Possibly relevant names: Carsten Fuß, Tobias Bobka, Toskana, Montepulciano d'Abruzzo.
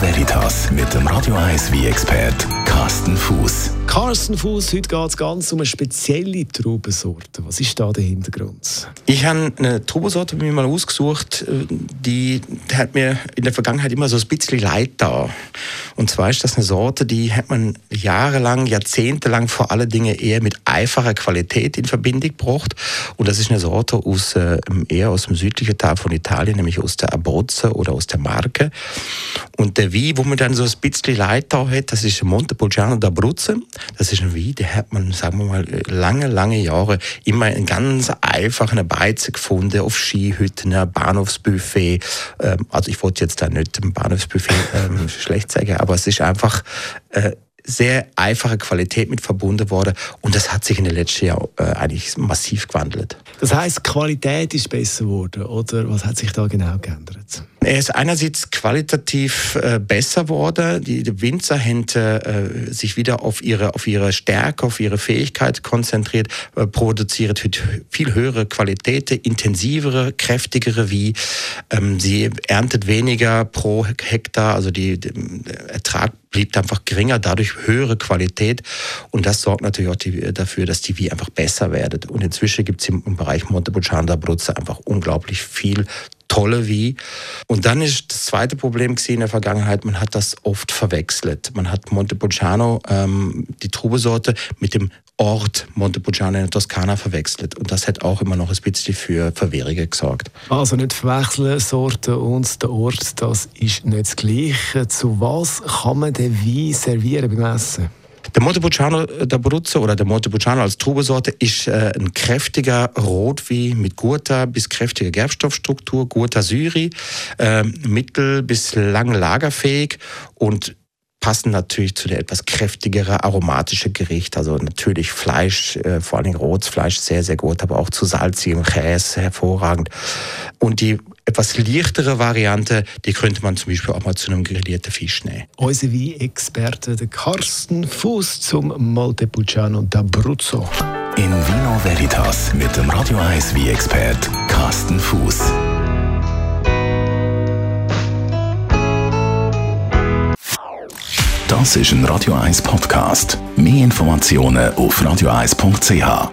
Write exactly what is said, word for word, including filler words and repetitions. Veritas mit dem Radio eins Wein-Expert Carsten Fuß. Carsten Fuß, heute geht es ganz um eine spezielle Traubensorte. Was ist da der Hintergrund? Ich habe eine Traubensorte mir mal ausgesucht, die hat mir in der Vergangenheit immer so ein bisschen leid da. Und zwar ist das eine Sorte, die hat man jahrelang, jahrzehntelang vor allen Dingen eher mit einfacher Qualität in Verbindung gebracht. Und das ist eine Sorte aus, äh, eher aus dem südlichen Teil von Italien, nämlich aus der Abruzzo oder aus der Marke. Und der Wein, wo man dann so ein bisschen Leid da hat, das ist Montepulciano d'Abruzzo. Das ist ein Wein, der hat man, sagen wir mal, lange, lange Jahre immer einen ganz einfachen Beize gefunden, auf Skihütten, Bahnhofsbuffet. Also ich wollte jetzt da nicht ein Bahnhofsbuffet ähm, schlecht sagen, aber es ist einfach äh, sehr einfache Qualität mit verbunden worden und das hat sich in den letzten Jahren äh, eigentlich massiv gewandelt. Das heisst, Qualität ist besser geworden, oder was hat sich da genau geändert? Er ist einerseits qualitativ äh, besser geworden. Die, die Winzer haben äh, sich wieder auf ihre, auf ihre Stärke, auf ihre Fähigkeit konzentriert, äh, produziert viel höhere Qualität, intensivere, kräftigere Weine. Ähm, sie erntet weniger pro Hektar, also die, die, der Ertrag blieb einfach geringer, dadurch höhere Qualität. Und das sorgt natürlich auch die, dafür, dass die Weine einfach besser werden. Und inzwischen gibt es im, im Bereich Montepulciano d'Abruzzo einfach unglaublich viel tolle Wein. Und dann ist das zweite Problem gewesen in der Vergangenheit, man hat das oft verwechselt. Man hat Montepulciano, ähm, die Traubensorte, mit dem Ort Montepulciano in der Toskana verwechselt. Und das hat auch immer noch ein bisschen für Verwirrungen gesorgt. Also nicht verwechseln, Sorte und der Ort, das ist nicht das Gleiche. Zu was kann man den Wein servieren beim Essen? Der Montepulciano d'Abruzzo oder der Montepulciano als Traubensorte ist äh, ein kräftiger Rotwein mit guter bis kräftiger Gerbstoffstruktur, guter Syri, äh, mittel- bis lang lagerfähig und passen natürlich zu der etwas kräftigeren aromatischen Gericht, also natürlich Fleisch, äh, vor allem Rotfleisch sehr, sehr gut, aber auch zu salzigem Käse hervorragend. Und die etwas leichtere Variante, die könnte man zum Beispiel auch mal zu einem grillierten Fisch nehmen. Unser Wein-Experte Carsten Fuß zum Montepulciano d'Abruzzo. In Vino Veritas mit dem Radio eins Wein-Expert Carsten Fuß. Das ist ein Radio eins Podcast. Mehr Informationen auf radio eins punkt c h.